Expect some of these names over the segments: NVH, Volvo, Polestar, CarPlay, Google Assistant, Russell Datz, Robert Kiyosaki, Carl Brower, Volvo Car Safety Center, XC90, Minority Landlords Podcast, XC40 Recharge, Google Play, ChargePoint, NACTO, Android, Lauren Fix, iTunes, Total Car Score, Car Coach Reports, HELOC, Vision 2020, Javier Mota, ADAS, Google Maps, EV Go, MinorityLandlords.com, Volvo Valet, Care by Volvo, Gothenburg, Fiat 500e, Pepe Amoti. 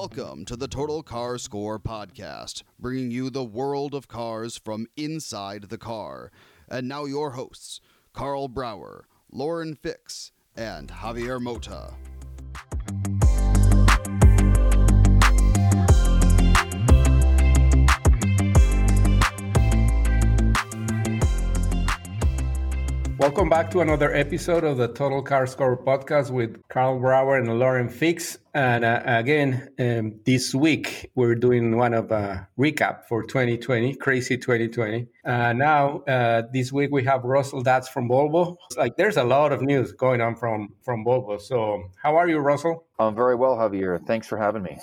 Welcome to the Total Car Score podcast, bringing you the world of cars from inside the car. And now your hosts, Carl Brower, Lauren Fix, and Javier Mota. Welcome back to another episode of the Total Car Score podcast with Carl Brower and Lauren Fix. And again, this week, we're doing one of a recap for 2020, crazy 2020. Now, this week, we have Russell Datz from Volvo. There's a lot of news going on from Volvo. So how are you, Russell? I'm very well, Javier. Thanks for having me.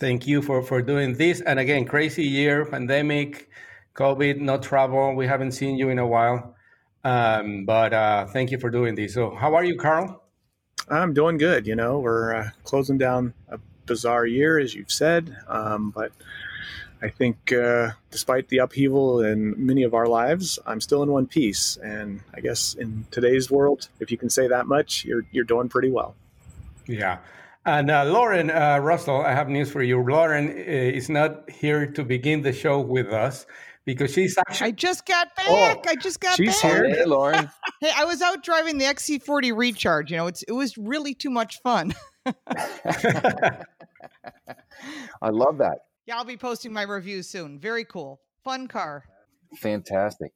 Thank you for doing this. And again, crazy year, pandemic, COVID, no travel. We haven't seen you in a while. But thank you for doing this. So how are you, Carl? I'm doing good. We're closing down a bizarre year, as you've said. But I think despite the upheaval in many of our lives, I'm still in one piece. And I guess in today's world, if you can say that much, you're doing pretty well. Yeah. And Lauren, Russell, I have news for you. Lauren is not here to begin the show with us. Because she's actually... I just got back. She's here. Hey, Lauren. Hey, I was out driving the XC40 Recharge. It was really too much fun. I love that. Yeah, I'll be posting my review soon. Very cool. Fun car. Fantastic.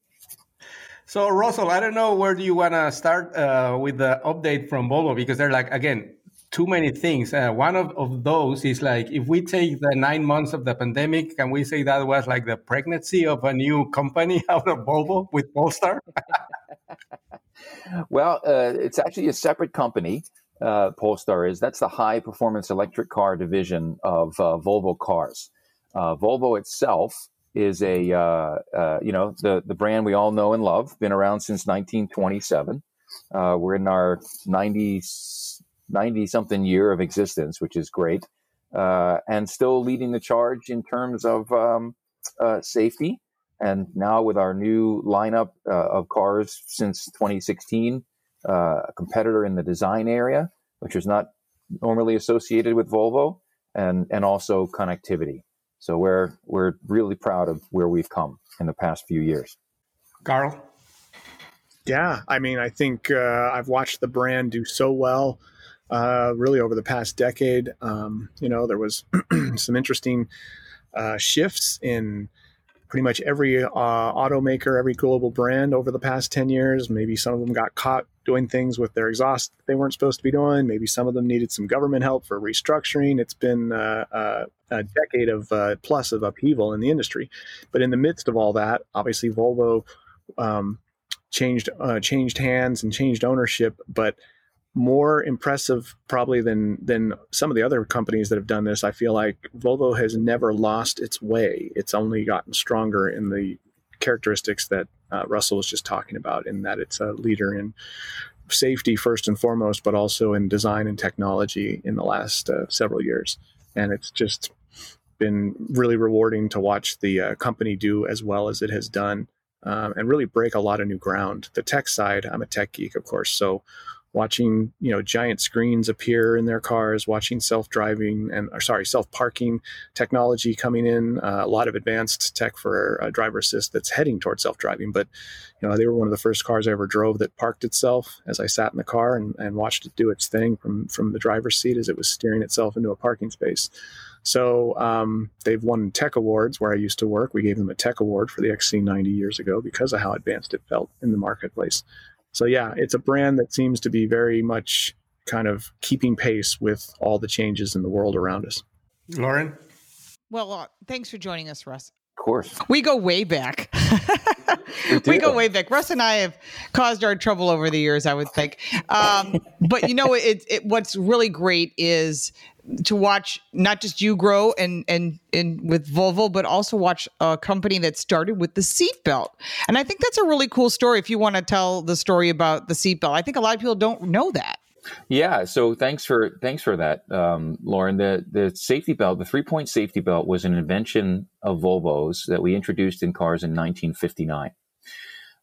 So, Russell, I don't know where do you want to start with the update from Volvo, because they're again, too many things. One of those is if we take the 9 months of the pandemic, can we say that was the pregnancy of a new company out of Volvo with Polestar? Well, it's actually a separate company. Polestar is. That's the high performance electric car division of Volvo Cars. Volvo itself is a, the brand we all know and love, been around since 1927. We're in our 90-something year of existence, which is great, and still leading the charge in terms of safety. And now with our new lineup of cars since 2016, a competitor in the design area, which is not normally associated with Volvo, and also connectivity. So we're really proud of where we've come in the past few years. Carl? Yeah, I think I've watched the brand do so well. Really over the past decade, there was some interesting shifts in pretty much every automaker, every global brand over the past 10 years. Maybe some of them got caught doing things with their exhaust that they weren't supposed to be doing. Maybe some of them needed some government help for restructuring. It's been a decade of plus of upheaval in the industry. But in the midst of all that, obviously Volvo changed hands and changed ownership, but more impressive probably than some of the other companies that have done this, I feel like Volvo has never lost its way. It's only gotten stronger in the characteristics that Russell was just talking about, in that it's a leader in safety first and foremost, but also in design and technology in the last several years. And it's just been really rewarding to watch the company do as well as it has done and really break a lot of new ground. The tech side, I'm a tech geek, of course, so watching, giant screens appear in their cars, watching self-parking technology coming in, a lot of advanced tech for driver assist that's heading towards self-driving. But, they were one of the first cars I ever drove that parked itself as I sat in the car and watched it do its thing from the driver's seat as it was steering itself into a parking space. So they've won tech awards where I used to work. We gave them a tech award for the XC90 years ago because of how advanced it felt in the marketplace. So yeah, it's a brand that seems to be very much kind of keeping pace with all the changes in the world around us. Lauren? Well, thanks for joining us, Russ. Of course. We go way back. We go way back. Russ and I have caused our trouble over the years, I would think. But what's really great is to watch not just you grow and with Volvo, but also watch a company that started with the seatbelt. And I think that's a really cool story if you want to tell the story about the seatbelt. I think a lot of people don't know that. Yeah. So thanks for that, Lauren. The safety belt, the 3-point safety belt, was an invention of Volvo's that we introduced in cars in 1959.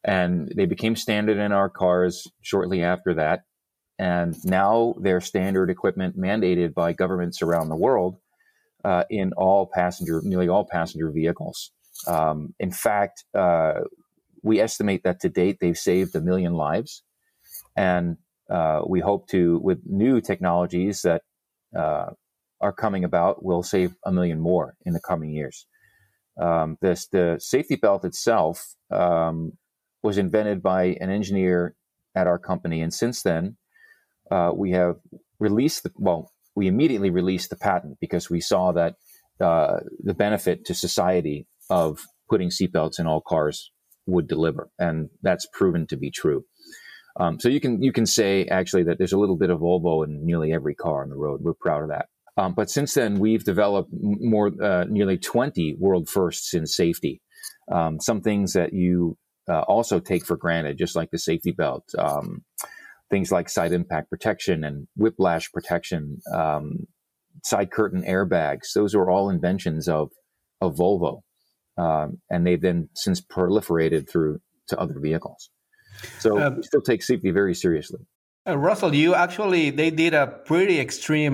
And they became standard in our cars shortly after that. And now they're standard equipment mandated by governments around the world. in nearly all passenger vehicles. In fact, we estimate that to date they've saved 1 million lives, and we hope to, with new technologies that are coming about, will save 1 million more in the coming years. The safety belt itself was invented by an engineer at our company, and since then we immediately released the patent because we saw that the benefit to society of putting seatbelts in all cars would deliver, and that's proven to be true. So you can say actually that there's a little bit of Volvo in nearly every car on the road. We're proud of that. But since then, we've developed more nearly 20 world firsts in safety. Some things that you also take for granted, just like the safety belt, things like side impact protection and whiplash protection, side curtain airbags. Those are all inventions of Volvo, and they've then since proliferated through to other vehicles. So we still take safety very seriously. Russell, they did a pretty extreme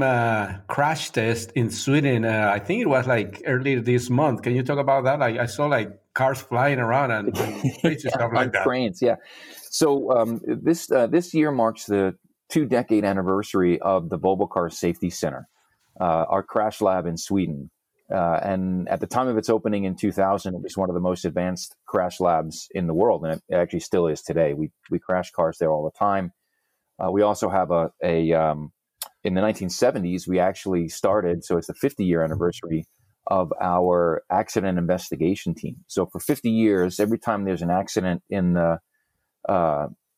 crash test in Sweden. I think it was like earlier this month. Can you talk about that? I saw like cars flying around and stuff like that. Trains, yeah. So this year marks the 2-decade anniversary of the Volvo Car Safety Center, our crash lab in Sweden. And at the time of its opening in 2000, it was one of the most advanced crash labs in the world, and it actually still is today. We crash cars there all the time. We also have in the 1970s, we actually started, so it's the 50-year anniversary of our accident investigation team. So for 50 years, every time there's an accident in the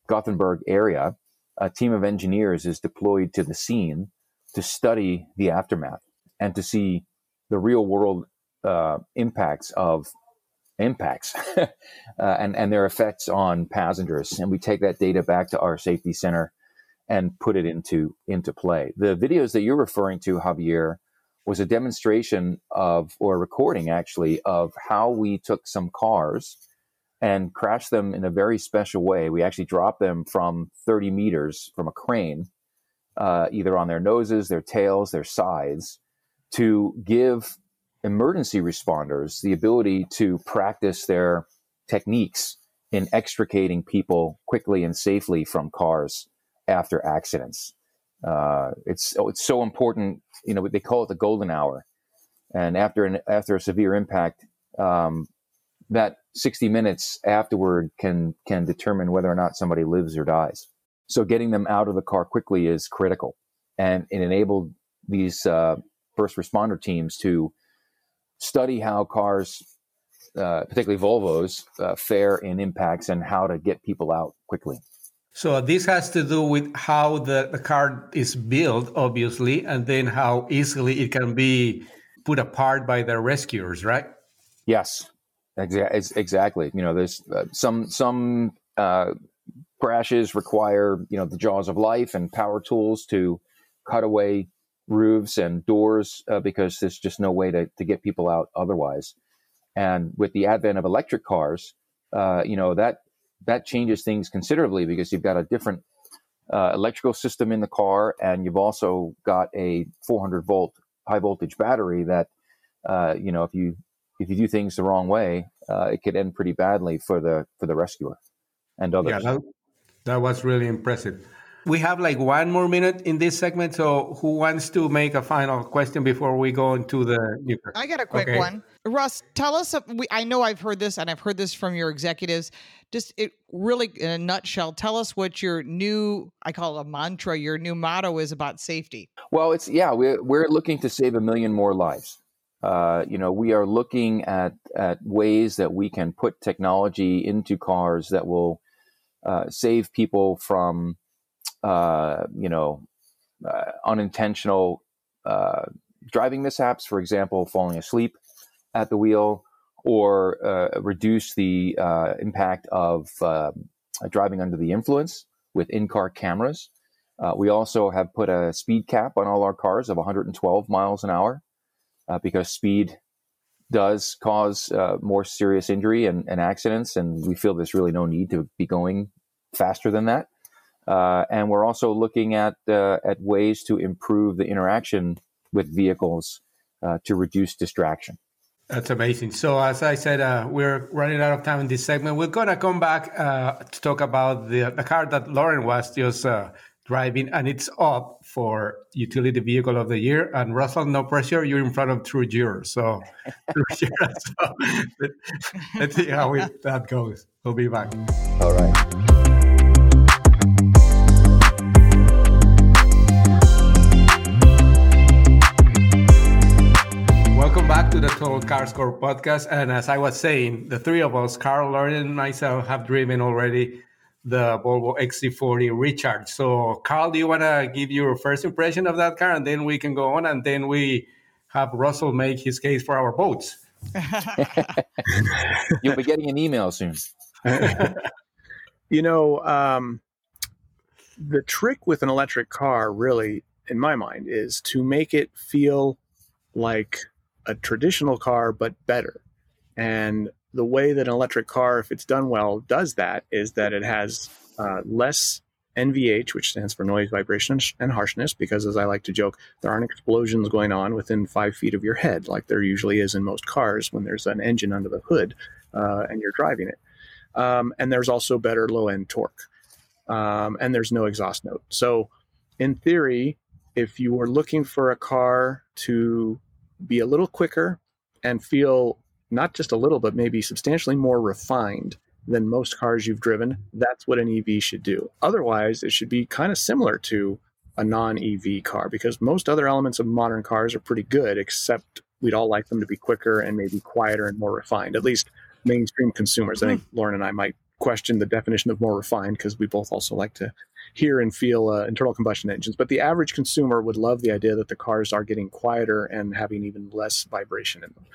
Gothenburg area, a team of engineers is deployed to the scene to study the aftermath and to see the real-world impacts and their effects on passengers. And we take that data back to our safety center and put it into play. The videos that you're referring to, Javier, was a demonstration of, or a recording actually, of how we took some cars and crashed them in a very special way. We actually dropped them from 30 meters from a crane, either on their noses, their tails, their sides, to give emergency responders the ability to practice their techniques in extricating people quickly and safely from cars after accidents. It's so important. You know, they call it the golden hour. And after a severe impact, that 60 minutes afterward can determine whether or not somebody lives or dies. So getting them out of the car quickly is critical, and it enabled these first responder teams to study how cars, particularly Volvos, fare in impacts and how to get people out quickly. So this has to do with how the car is built, obviously, and then how easily it can be put apart by the rescuers, right? Yes, exactly. You know, there's some crashes require, you know, the jaws of life and power tools to cut away roofs and doors because there's just no way to get people out otherwise. And with the advent of electric cars, that changes things considerably because you've got a different electrical system in the car, and you've also got a 400-volt high voltage battery that, if you do things the wrong way, it could end pretty badly for the rescuer and others. Yeah, that was really impressive. We have like one more minute in this segment, so who wants to make a final question before we go into the new question? I got a quick one. Russ, tell us, I know I've heard this, and I've heard this from your executives, just it really in a nutshell, tell us what your new, I call it a mantra, your new motto is about safety. Well, we're looking to save 1 million more lives. We are looking at ways that we can put technology into cars that will save people from unintentional driving mishaps, for example, falling asleep at the wheel, or reduce the impact of driving under the influence with in-car cameras. We also have put a speed cap on all our cars of 112 miles an hour because speed does cause more serious injury and accidents, and we feel there's really no need to be going faster than that. And we're also looking at ways to improve the interaction with vehicles to reduce distraction. That's amazing. So as I said, we're running out of time in this segment. We're going to come back to talk about the car that Lauren was just driving, and it's up for Utility Vehicle of the Year. And Russell, no pressure, you're in front of True Juror. So, let's see how that goes. We'll be back. All right. Back to the Total Car Score podcast. And as I was saying, the three of us, Carl, Lauren, and myself, have driven already the Volvo XC40 Recharge. So, Carl, do you want to give your first impression of that car? And then we can go on, and then we have Russell make his case for our votes. You'll be getting an email soon. The trick with an electric car, really, in my mind, is to make it feel like a traditional car, but better. And the way that an electric car, if it's done well, does that is that it has less NVH, which stands for noise, vibration, and harshness, because as I like to joke, there aren't explosions going on within 5 feet of your head, like there usually is in most cars when there's an engine under the hood and you're driving it. And there's also better low-end torque. And there's no exhaust note. So in theory, if you were looking for a car to be a little quicker and feel not just a little, but maybe substantially more refined than most cars you've driven, that's what an EV should do. Otherwise, it should be kind of similar to a non-EV car, because most other elements of modern cars are pretty good, except we'd all like them to be quicker and maybe quieter and more refined, at least mainstream consumers. I think Lauren and I might question the definition of more refined, because we both also like to hear and feel internal combustion engines. But the average consumer would love the idea that the cars are getting quieter and having even less vibration in them.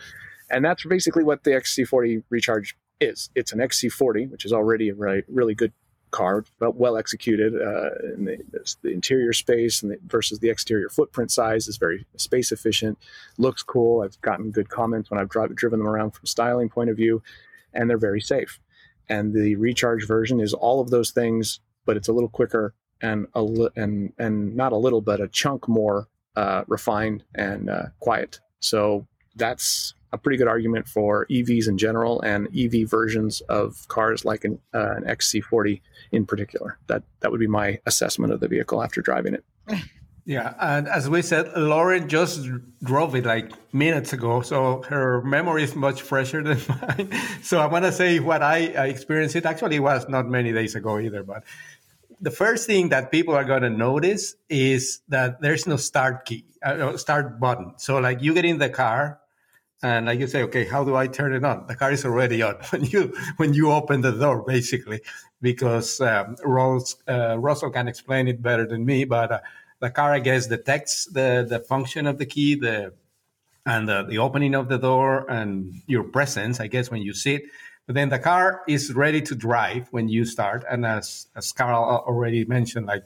And that's basically what the XC40 Recharge is. It's an XC40, which is already a really, really good car, but well executed. And the interior space and versus the exterior footprint size is very space efficient, looks cool. I've gotten good comments when I've driven them around from a styling point of view, and they're very safe. And the Recharge version is all of those things, but it's a little quicker and not a little, but a chunk more refined and quiet. So that's a pretty good argument for EVs in general and EV versions of cars like an XC40 in particular. That would be my assessment of the vehicle after driving it. Yeah, and as we said, Lauren just drove it like minutes ago, so her memory is much fresher than mine. So I want to say what I experienced, it actually was not many days ago either, but the first thing that people are going to notice is that there's no start button. So like you get in the car and like you say, okay, how do I turn it on? The car is already on when you open the door, basically, because Russell can explain it better than me, but the car, I guess, detects the function of the key, the opening of the door, and your presence, I guess, when you sit. But then the car is ready to drive when you start. And as Carl already mentioned, like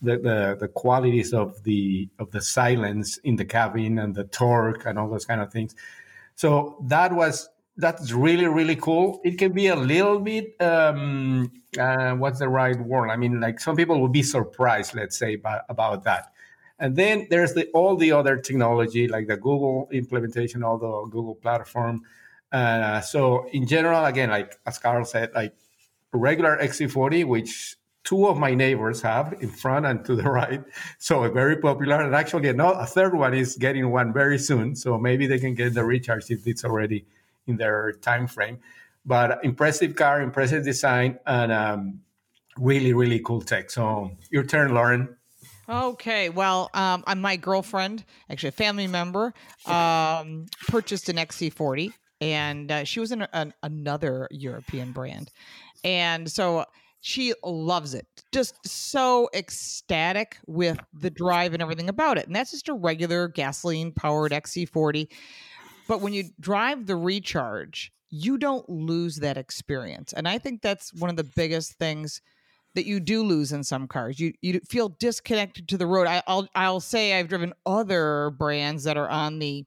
the qualities of the silence in the cabin and the torque and all those kind of things. So that's really, really cool. It can be a little bit, what's the right word? I mean, like some people will be surprised, let's say, about that. And then there's all the other technology, like the Google implementation, all the Google platform. So in general, again, like as Carl said, like regular XC40, which two of my neighbors have in front and to the right. So very popular. And actually, a third one is getting one very soon. So maybe they can get the Recharge if it's already in their time frame, but impressive car, impressive design, and really, really cool tech. So your turn, Lauren. Okay, well, my girlfriend, actually a family member, purchased an XC40, and she was in another European brand, and so she loves it. Just so ecstatic with the drive and everything about it, and that's just a regular gasoline-powered XC40. But when you drive the Recharge, you don't lose that experience. And I think that's one of the biggest things that you do lose in some cars. You feel disconnected to the road. I'll say I've driven other brands that are on the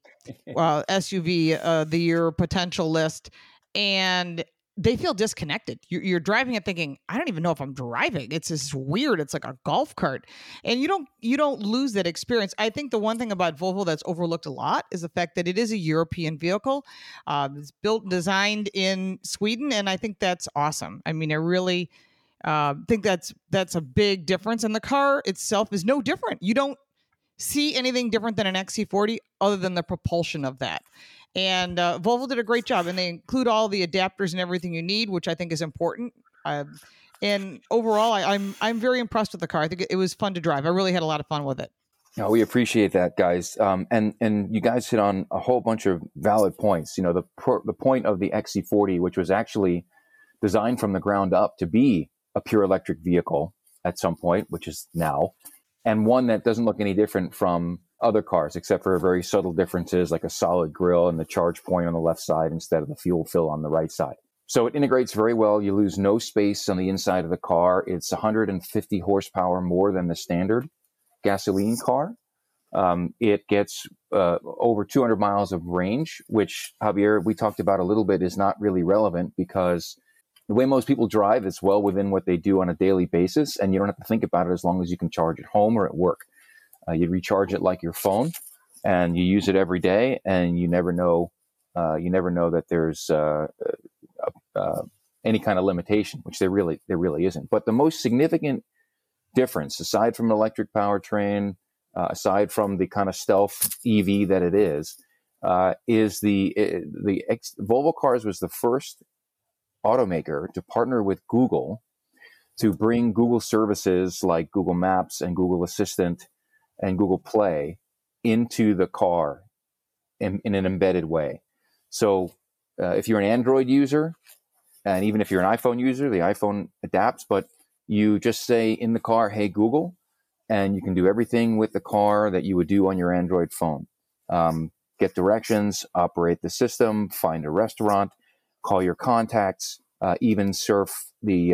SUV, the year potential list. And they feel disconnected. You're driving and thinking, I don't even know if I'm driving. It's just weird. It's like a golf cart. And you don't lose that experience. I think the one thing about Volvo that's overlooked a lot is the fact that it is a European vehicle. It's built and designed in Sweden. And I think that's awesome. I mean, I really think that's a big difference. And the car itself is no different. You don't see anything different than an XC40 other than the propulsion of that. And Volvo did a great job, and they include all the adapters and everything you need, which I think is important. And overall, I'm very impressed with the car. I think it was fun to drive. I really had a lot of fun with it. No, we appreciate that, guys. And you guys hit on a whole bunch of valid points. You know, the point of the XC40, which was actually designed from the ground up to be a pure electric vehicle at some point, which is now, and one that doesn't look any different from other cars, except for very subtle differences like a solid grille and the charge point on the left side instead of the fuel fill on the right side. So it integrates very well. You lose no space on the inside of the car. It's 150 horsepower more than the standard gasoline car. It gets over 200 miles of range, which, Javier, we talked about a little bit, is not really relevant because the way most people drive is well within what they do on a daily basis, and you don't have to think about it as long as you can charge at home or at work. You recharge it like your phone, and you use it every day, and you never know that there's any kind of limitation, which there really isn't. But the most significant difference, aside from an electric powertrain, aside from the kind of stealth EV that it is Volvo Cars was the first automaker to partner with Google to bring Google services like Google Maps and Google Assistant and Google Play into the car in an embedded way. So if you're an Android user, and even if you're an iPhone user, the iPhone adapts, but you just say in the car, "Hey, Google," and you can do everything with the car that you would do on your Android phone. Get directions, operate the system, find a restaurant, call your contacts, even surf the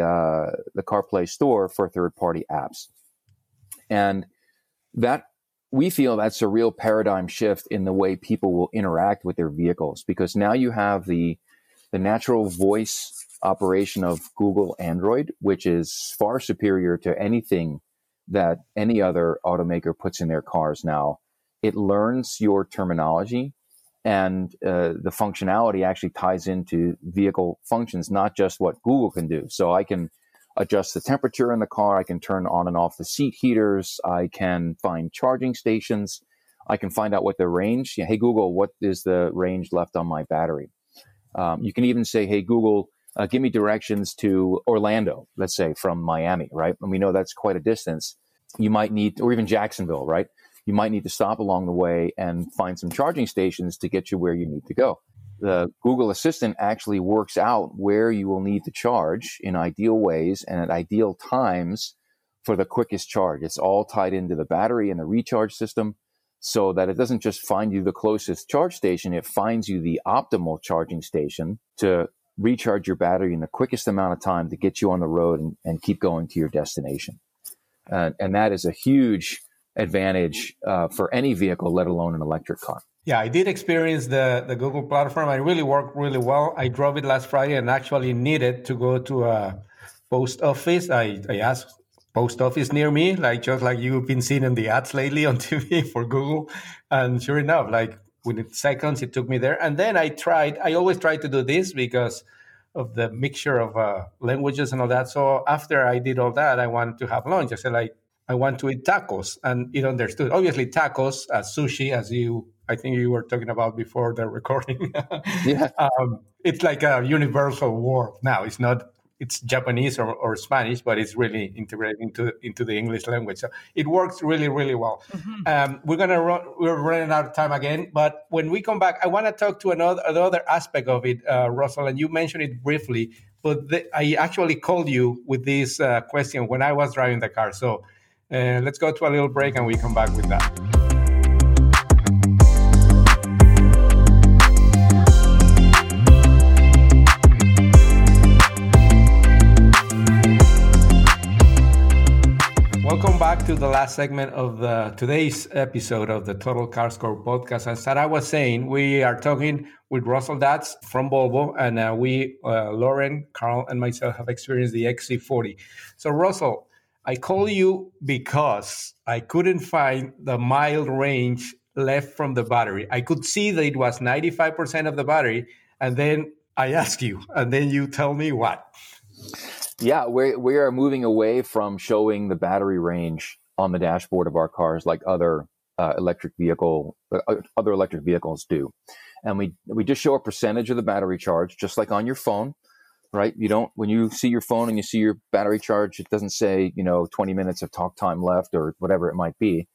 CarPlay store for third-party apps. And that we feel that's a real paradigm shift in the way people will interact with their vehicles, because now you have the natural voice operation of Google Android, which is far superior to anything that any other automaker puts in their cars now. It learns your terminology, and the functionality actually ties into vehicle functions, not just what Google can do. So I can adjust the temperature in the car. I can turn on and off the seat heaters. I can find charging stations. I can find out what the range. Hey, Google, what is the range left on my battery? You can even say, hey, Google, give me directions to Orlando, let's say, from Miami, right? And we know that's quite a distance. You might need, or even Jacksonville, right? You might need to stop along the way and find some charging stations to get you where you need to go. The Google Assistant actually works out where you will need to charge in ideal ways and at ideal times for the quickest charge. It's all tied into the battery and the recharge system so that it doesn't just find you the closest charge station. It finds you the optimal charging station to recharge your battery in the quickest amount of time to get you on the road and keep going to your destination. And that is a huge advantage for any vehicle, let alone an electric car. Yeah, I did experience the Google platform. It really worked really well. I drove it last Friday and actually needed to go to a post office. I asked post office near me, like just like you've been seeing in the ads lately on TV for Google. And sure enough, like within seconds, it took me there. And then I always try to do this because of the mixture of languages and all that. So after I did all that, I wanted to have lunch. I said, like, I want to eat tacos. And it understood. Obviously, tacos, sushi, as I think you were talking about before the recording. Yeah. It's like a universal word now. It's not, it's Japanese or Spanish, but it's really integrated into the English language. So it works really, really well. Mm-hmm. We're running out of time again, but when we come back, I want to talk to another aspect of it, Russell, and you mentioned it briefly, but I actually called you with this question when I was driving the car. So let's go to a little break and we come back with that. back to the last segment of today's episode of the Total Car Score podcast. As I was saying, we are talking with Russell Datz from Volvo, and Lauren, Carl, and myself have experienced the XC40. So, Russell, I call you because I couldn't find the mile range left from the battery. I could see that it was 95% of the battery, and then I ask you, and then you tell me what. Yeah, we are moving away from showing the battery range on the dashboard of our cars like other electric vehicles do, and we just show a percentage of the battery charge, just like on your phone, right? You don't, when you see your phone and you see your battery charge, it doesn't say 20 minutes of talk time left or whatever it might be.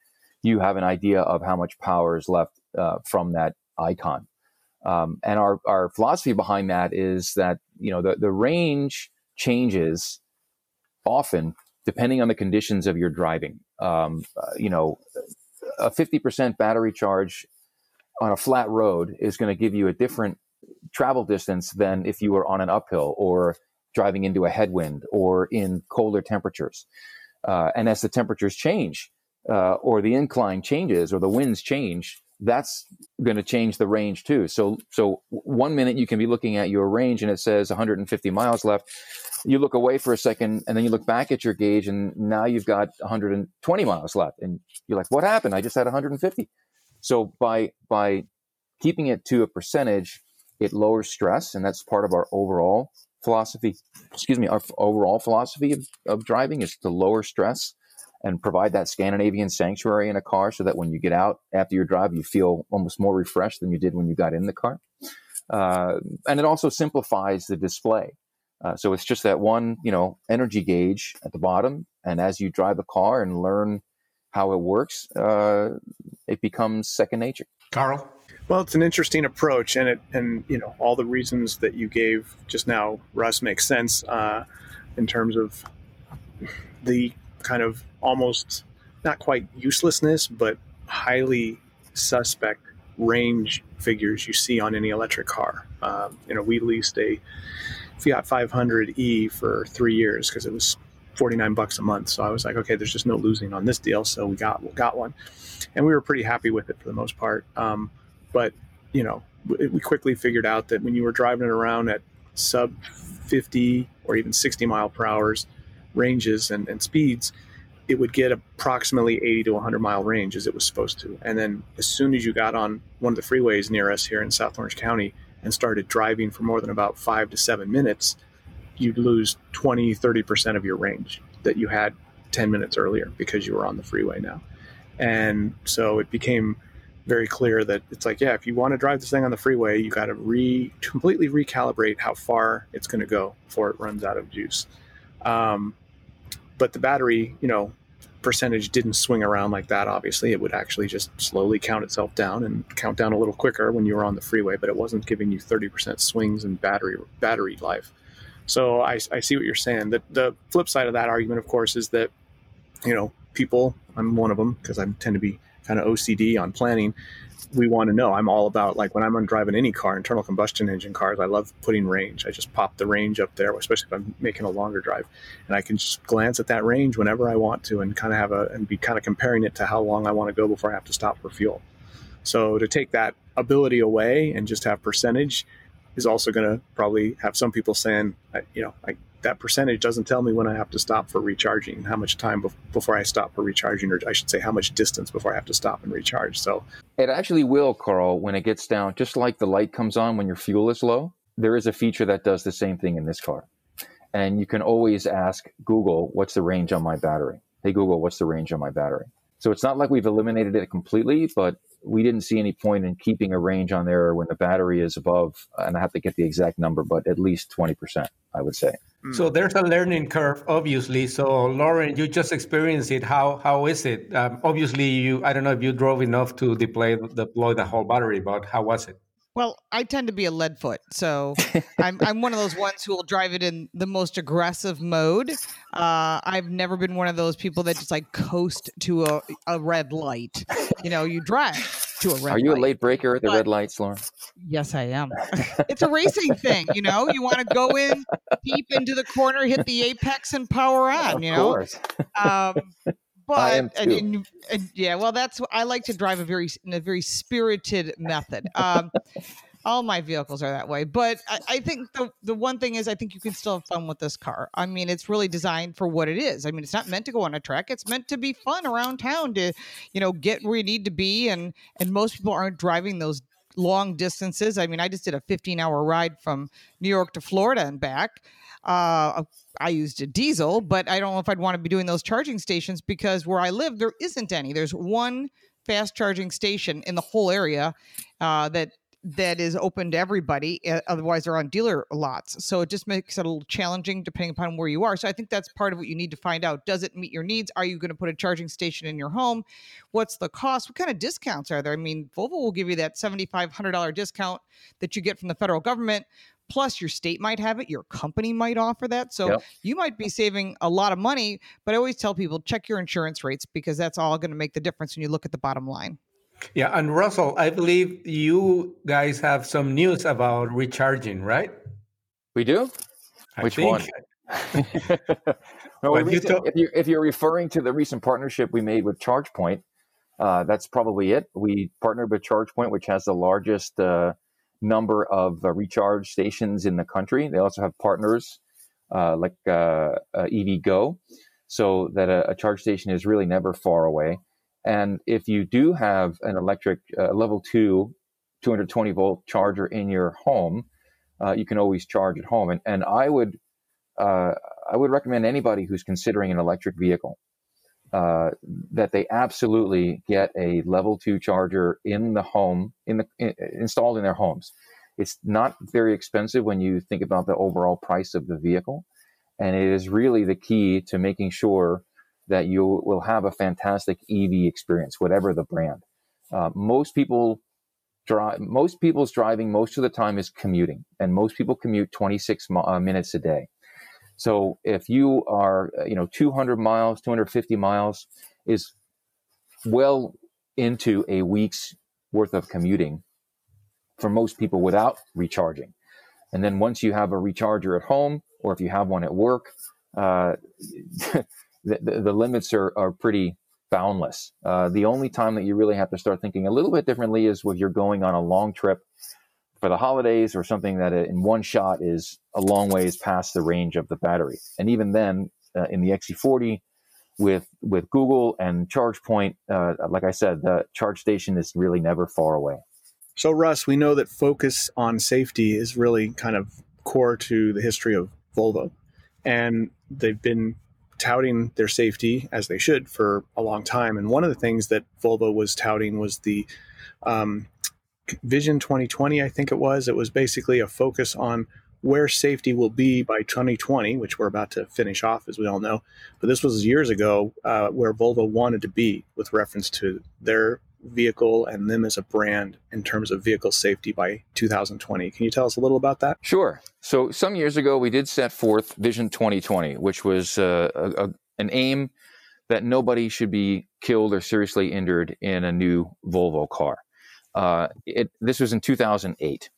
You have an idea of how much power is left from that icon, and our philosophy behind that is that the range changes often depending on the conditions of your driving. A 50% battery charge on a flat road is going to give you a different travel distance than if you were on an uphill or driving into a headwind or in colder temperatures. And as the temperatures change, or the incline changes or the winds change, that's going to change the range too. So 1 minute you can be looking at your range and it says 150 miles left. You look away for a second and then you look back at your gauge and now you've got 120 miles left. And you're like, what happened? I just had 150. So by keeping it to a percentage, it lowers stress. And that's part of our overall philosophy. Excuse me. Our overall philosophy of driving is to lower stress and provide that Scandinavian sanctuary in a car so that when you get out after your drive, you feel almost more refreshed than you did when you got in the car. And it also simplifies the display. So it's just that one, energy gauge at the bottom. And as you drive the car and learn how it works, it becomes second nature. Carl? Well, it's an interesting approach. And all the reasons that you gave just now, Russ, makes sense in terms of the kind of almost not quite uselessness, but highly suspect range figures you see on any electric car. We leased a Fiat 500e for 3 years because it was $49 a month. So I was like, okay, there's just no losing on this deal. So we got one, and we were pretty happy with it for the most part. But we quickly figured out that when you were driving it around at sub 50 or even 60 mile per hours ranges and speeds, it would get approximately 80 to 100 mile range as it was supposed to. And then as soon as you got on one of the freeways near us here in South Orange County and started driving for more than about 5 to 7 minutes, you'd lose 20, 30% of your range that you had 10 minutes earlier because you were on the freeway now. And so it became very clear that it's like, yeah, if you want to drive this thing on the freeway, you got to completely recalibrate how far it's going to go before it runs out of juice. But the battery, percentage didn't swing around like that. Obviously, it would actually just slowly count itself down and count down a little quicker when you were on the freeway, but it wasn't giving you 30% swings in battery life. So I see what you're saying. The flip side of that argument, of course, is that, people, I'm one of them because I tend to be kind of OCD on planning. We want to know. I'm all about, like, when I'm driving any car, internal combustion engine cars, I love putting range. I just pop the range up there, especially if I'm making a longer drive, and I can just glance at that range whenever I want to, and kind of be kind of comparing it to how long I want to go before I have to stop for fuel. So to take that ability away and just have percentage is also going to probably have some people saying, that percentage doesn't tell me when I have to stop for recharging, how much time before I stop for recharging, or I should say how much distance before I have to stop and recharge. So it actually will, Carl, when it gets down, just like the light comes on when your fuel is low, there is a feature that does the same thing in this car. And you can always ask Google, what's the range on my battery? Hey, Google, what's the range on my battery? So it's not like we've eliminated it completely, but we didn't see any point in keeping a range on there when the battery is above, and I have to get the exact number, but at least 20%, I would say. So there's a learning curve, obviously. So Lauren, you just experienced it. How is it? Obviously, I don't know if you drove enough to deploy the whole battery, but how was it? Well, I tend to be a lead foot, so I'm one of those ones who will drive it in the most aggressive mode. I've never been one of those people that just like coast to a red light. You drive to a red light. Are you a late breaker at the red lights, Lauren? Yes, I am. It's a racing thing, You want to go in deep into the corner, hit the apex, and power on. Of course. But I am too. And yeah, well, that's I like to drive in a very spirited method. All my vehicles are that way, but I think the one thing is I think you can still have fun with this car. I mean, it's really designed for what it is. I mean, it's not meant to go on a track. It's meant to be fun around town to, you know, get where you need to be. And most people aren't driving those long distances. I mean, I just did a 15-hour ride from New York to Florida and back. I used a diesel, but I don't know if I'd want to be doing those charging stations because where I live, there isn't any. There's one fast charging station in the whole area that is open to everybody. Otherwise, they're on dealer lots. So it just makes it a little challenging depending upon where you are. So I think that's part of what you need to find out. Does it meet your needs? Are you going to put a charging station in your home? What's the cost? What kind of discounts are there? I mean, Volvo will give you that $7,500 discount that you get from the federal government. Plus, your state might have it. Your company might offer that. So you might be saving a lot of money. But I always tell people, check your insurance rates because that's all going to make the difference when you look at the bottom line. Yeah. And Russell, I believe you guys have some news about recharging, right? We do? Which one? If you're referring to the recent partnership we made with ChargePoint, that's probably it. We partnered with ChargePoint, which has the largest number of recharge stations in the country. They also have partners like EV Go, so that a charge station is really never far away. And if you do have an electric level 2, 220-volt charger in your home, you can always charge at home. And I would recommend anybody who's considering an electric vehicle that they absolutely get a level 2 charger in the home, installed in their homes. It's not very expensive when you think about the overall price of the vehicle. And it is really the key to making sure that you will have a fantastic EV experience, whatever the brand. Most people's driving most of the time is commuting, and most people commute 26 minutes a day. So if you are, 200 miles, 250 miles is well into a week's worth of commuting for most people without recharging. And then once you have a recharger at home, or if you have one at work, The limits are pretty boundless. The only time that you really have to start thinking a little bit differently is when you're going on a long trip for the holidays or something that in one shot is a long ways past the range of the battery. And even then, in the XC40 with Google and ChargePoint, like I said, the charge station is really never far away. So, Russ, we know that focus on safety is really kind of core to the history of Volvo. And they've been touting their safety, as they should, for a long time. And one of the things that Volvo was touting was the Vision 2020, I think it was. It was basically a focus on where safety will be by 2020, which we're about to finish off, as we all know. But this was years ago where Volvo wanted to be with reference to their vehicle and them as a brand in terms of vehicle safety by 2020. Can you tell us a little about that? Sure. So some years ago, we did set forth Vision 2020, which was an aim that nobody should be killed or seriously injured in a new Volvo car. This was in 2008.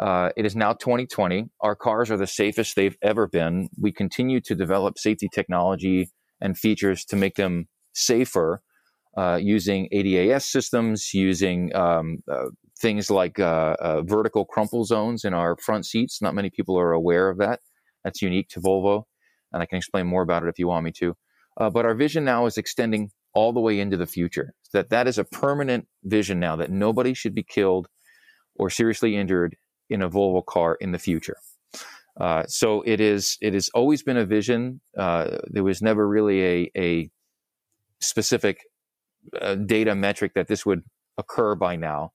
It is now 2020. Our cars are the safest they've ever been. We continue to develop safety technology and features to make them safer, using ADAS systems, using things like vertical crumple zones in our front seats. Not many people are aware of that. That's unique to Volvo, and I can explain more about it if you want me to. But our vision now is extending all the way into the future. That is a permanent vision now, that nobody should be killed or seriously injured in a Volvo car in the future. So it has always been a vision. There was never really a specific data metric that this would occur by now,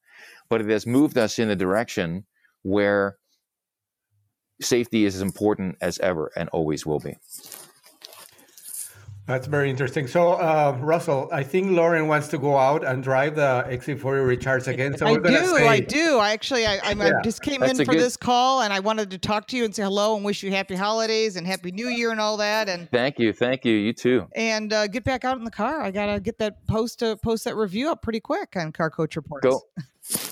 but it has moved us in a direction where safety is as important as ever and always will be. That's very interesting. So, Russell, I think Lauren wants to go out and drive the XC40 Recharge again. So I do. I just came in for this call, and I wanted to talk to you and say hello and wish you happy holidays and happy New Year and all that. And thank you. You too. And get back out in the car. I gotta get that post that review up pretty quick on Car Coach Reports.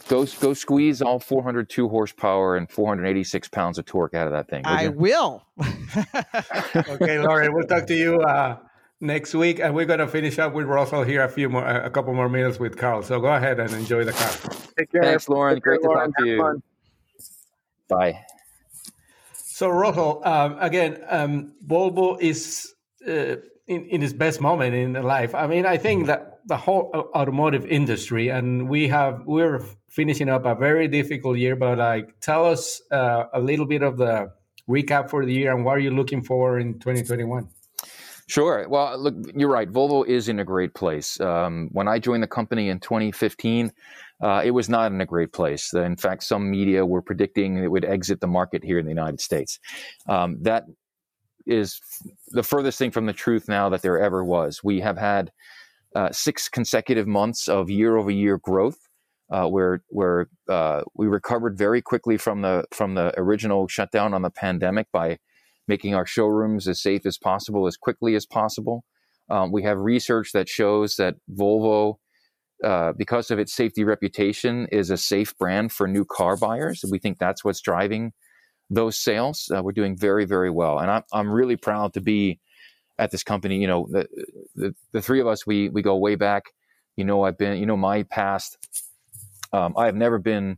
Go squeeze all 402 horsepower and 486 pounds of torque out of that thing. I will. Okay, Lauren, we'll talk to you next week, and we're going to finish up with Russell here a couple more minutes with Carl. So go ahead and enjoy the car. Take care. Thanks, Lauren. Great to talk to you. Bye. So Russell, again, Volvo is in its best moment in life. I mean, I think that the whole automotive industry, and we're finishing up a very difficult year. But like, tell us a little bit of the recap for the year, and what are you looking for in 2021? Sure. Well, look, you're right. Volvo is in a great place. When I joined the company in 2015, it was not in a great place. In fact, some media were predicting it would exit the market here in the United States. That is the furthest thing from the truth now that there ever was. We have had 6 consecutive months of year-over-year growth, where we recovered very quickly from the original shutdown on the pandemic by making our showrooms as safe as possible, as quickly as possible. We have research that shows that Volvo, because of its safety reputation, is a safe brand for new car buyers. We think that's what's driving those sales. We're doing very, very well. And I'm really proud to be at this company. You know, the three of us, we go way back. You know, my past. I have never been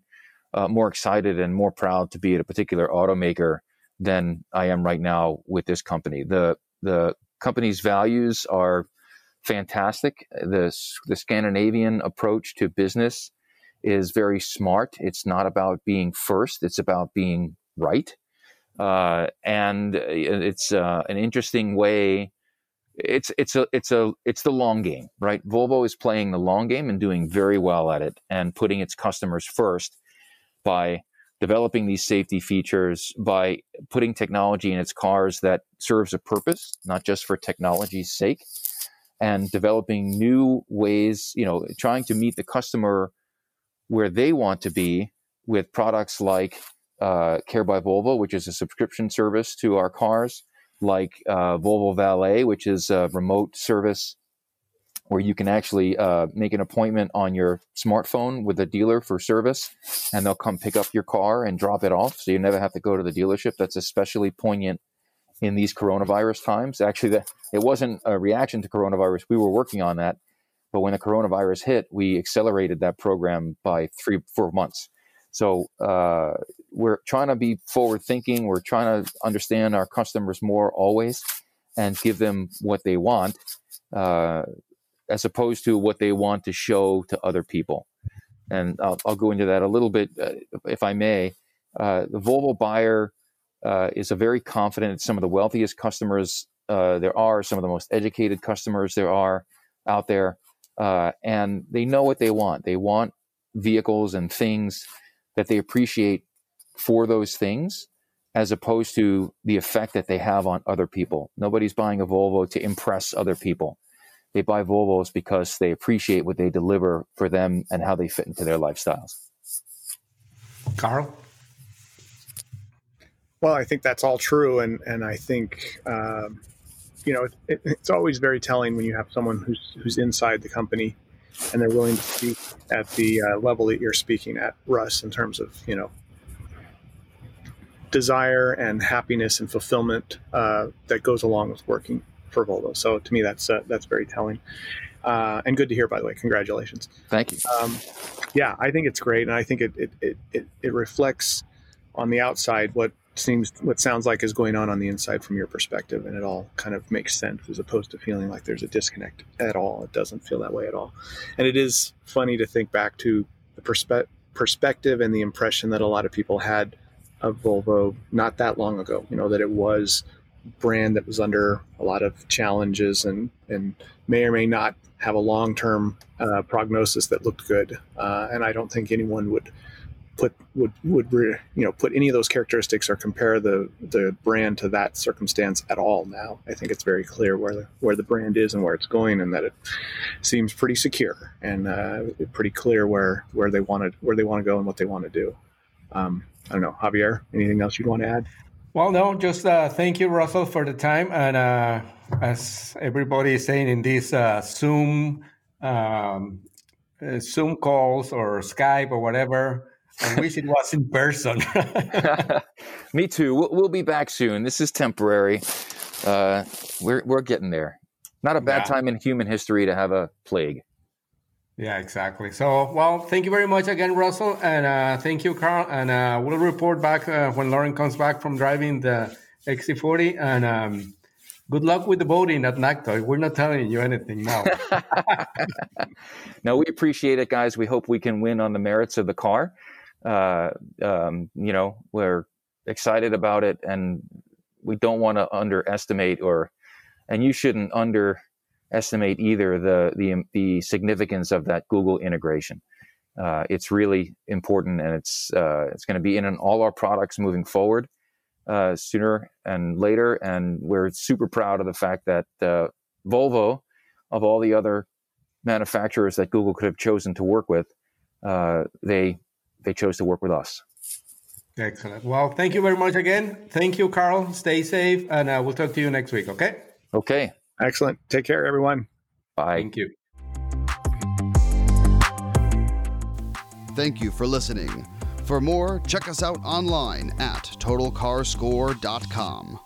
more excited and more proud to be at a particular automaker than I am right now with this company. The company's values are fantastic. The Scandinavian approach to business is very smart. It's not about being first. It's about being right. And it's an interesting way. It's the long game, right? Volvo is playing the long game and doing very well at it and putting its customers first by developing these safety features, by putting technology in its cars that serves a purpose, not just for technology's sake, and developing new ways, you know, trying to meet the customer where they want to be with products like Care by Volvo, which is a subscription service to our cars, like Volvo Valet, which is a remote service where you can actually make an appointment on your smartphone with a dealer for service, and they'll come pick up your car and drop it off, so you never have to go to the dealership. That's especially poignant in these coronavirus times. Actually, it wasn't a reaction to coronavirus. We were working on that, but when the coronavirus hit, we accelerated that program by 3-4 months. So we're trying to be forward-thinking. We're trying to understand our customers more always and give them what they want, as opposed to what they want to show to other people. And I'll go into that a little bit, if I may. The Volvo buyer is a very confident, some of the wealthiest customers there are, some of the most educated customers there are out there, and they know what they want. They want vehicles and things that they appreciate for those things, as opposed to the effect that they have on other people. Nobody's buying a Volvo to impress other people. They buy Volvos because they appreciate what they deliver for them and how they fit into their lifestyles. Carl? Well, I think that's all true. And I think, you know, it's always very telling when you have someone who's inside the company and they're willing to speak at the level that you're speaking at, Russ, in terms of, you know, desire and happiness and fulfillment that goes along with working for Volvo. So to me, that's very telling, and good to hear, by the way. Congratulations. Thank you. Yeah, I think it's great. And I think it reflects on the outside what sounds like is going on the inside from your perspective. And it all kind of makes sense, as opposed to feeling like there's a disconnect at all. It doesn't feel that way at all. And it is funny to think back to the perspective and the impression that a lot of people had of Volvo not that long ago, you know, that it was brand that was under a lot of challenges and may or may not have a long-term prognosis that looked good, and I don't think anyone would put any of those characteristics or compare the brand to that circumstance at all now. I think it's very clear where the brand is and where it's going, and that it seems pretty secure and pretty clear where they want to go and what they want to do. I don't know, Javier, anything else you'd want to add? Well, no, just thank you, Russell, for the time. And as everybody is saying in these Zoom calls or Skype or whatever, I wish it was in person. Me too. We'll be back soon. This is temporary. We're getting there. Not a bad time in human history to have a plague. Yeah, exactly. So, well, thank you very much again, Russell. And thank you, Carl. And we'll report back when Lauren comes back from driving the XC40. And good luck with the voting at NACTO. We're not telling you anything now. No, we appreciate it, guys. We hope we can win on the merits of the car. You know, we're excited about it, and we don't want to underestimate and you shouldn't underestimate either the significance of that Google integration. It's really important, and it's going to be in all our products moving forward sooner and later. And we're super proud of the fact that Volvo, of all the other manufacturers that Google could have chosen to work with, they chose to work with us. Excellent. Well, thank you very much again. Thank you, Carl. Stay safe, and we'll talk to you next week, okay? Okay. Excellent. Take care, everyone. Bye. Thank you. Thank you for listening. For more, check us out online at TotalCarScore.com.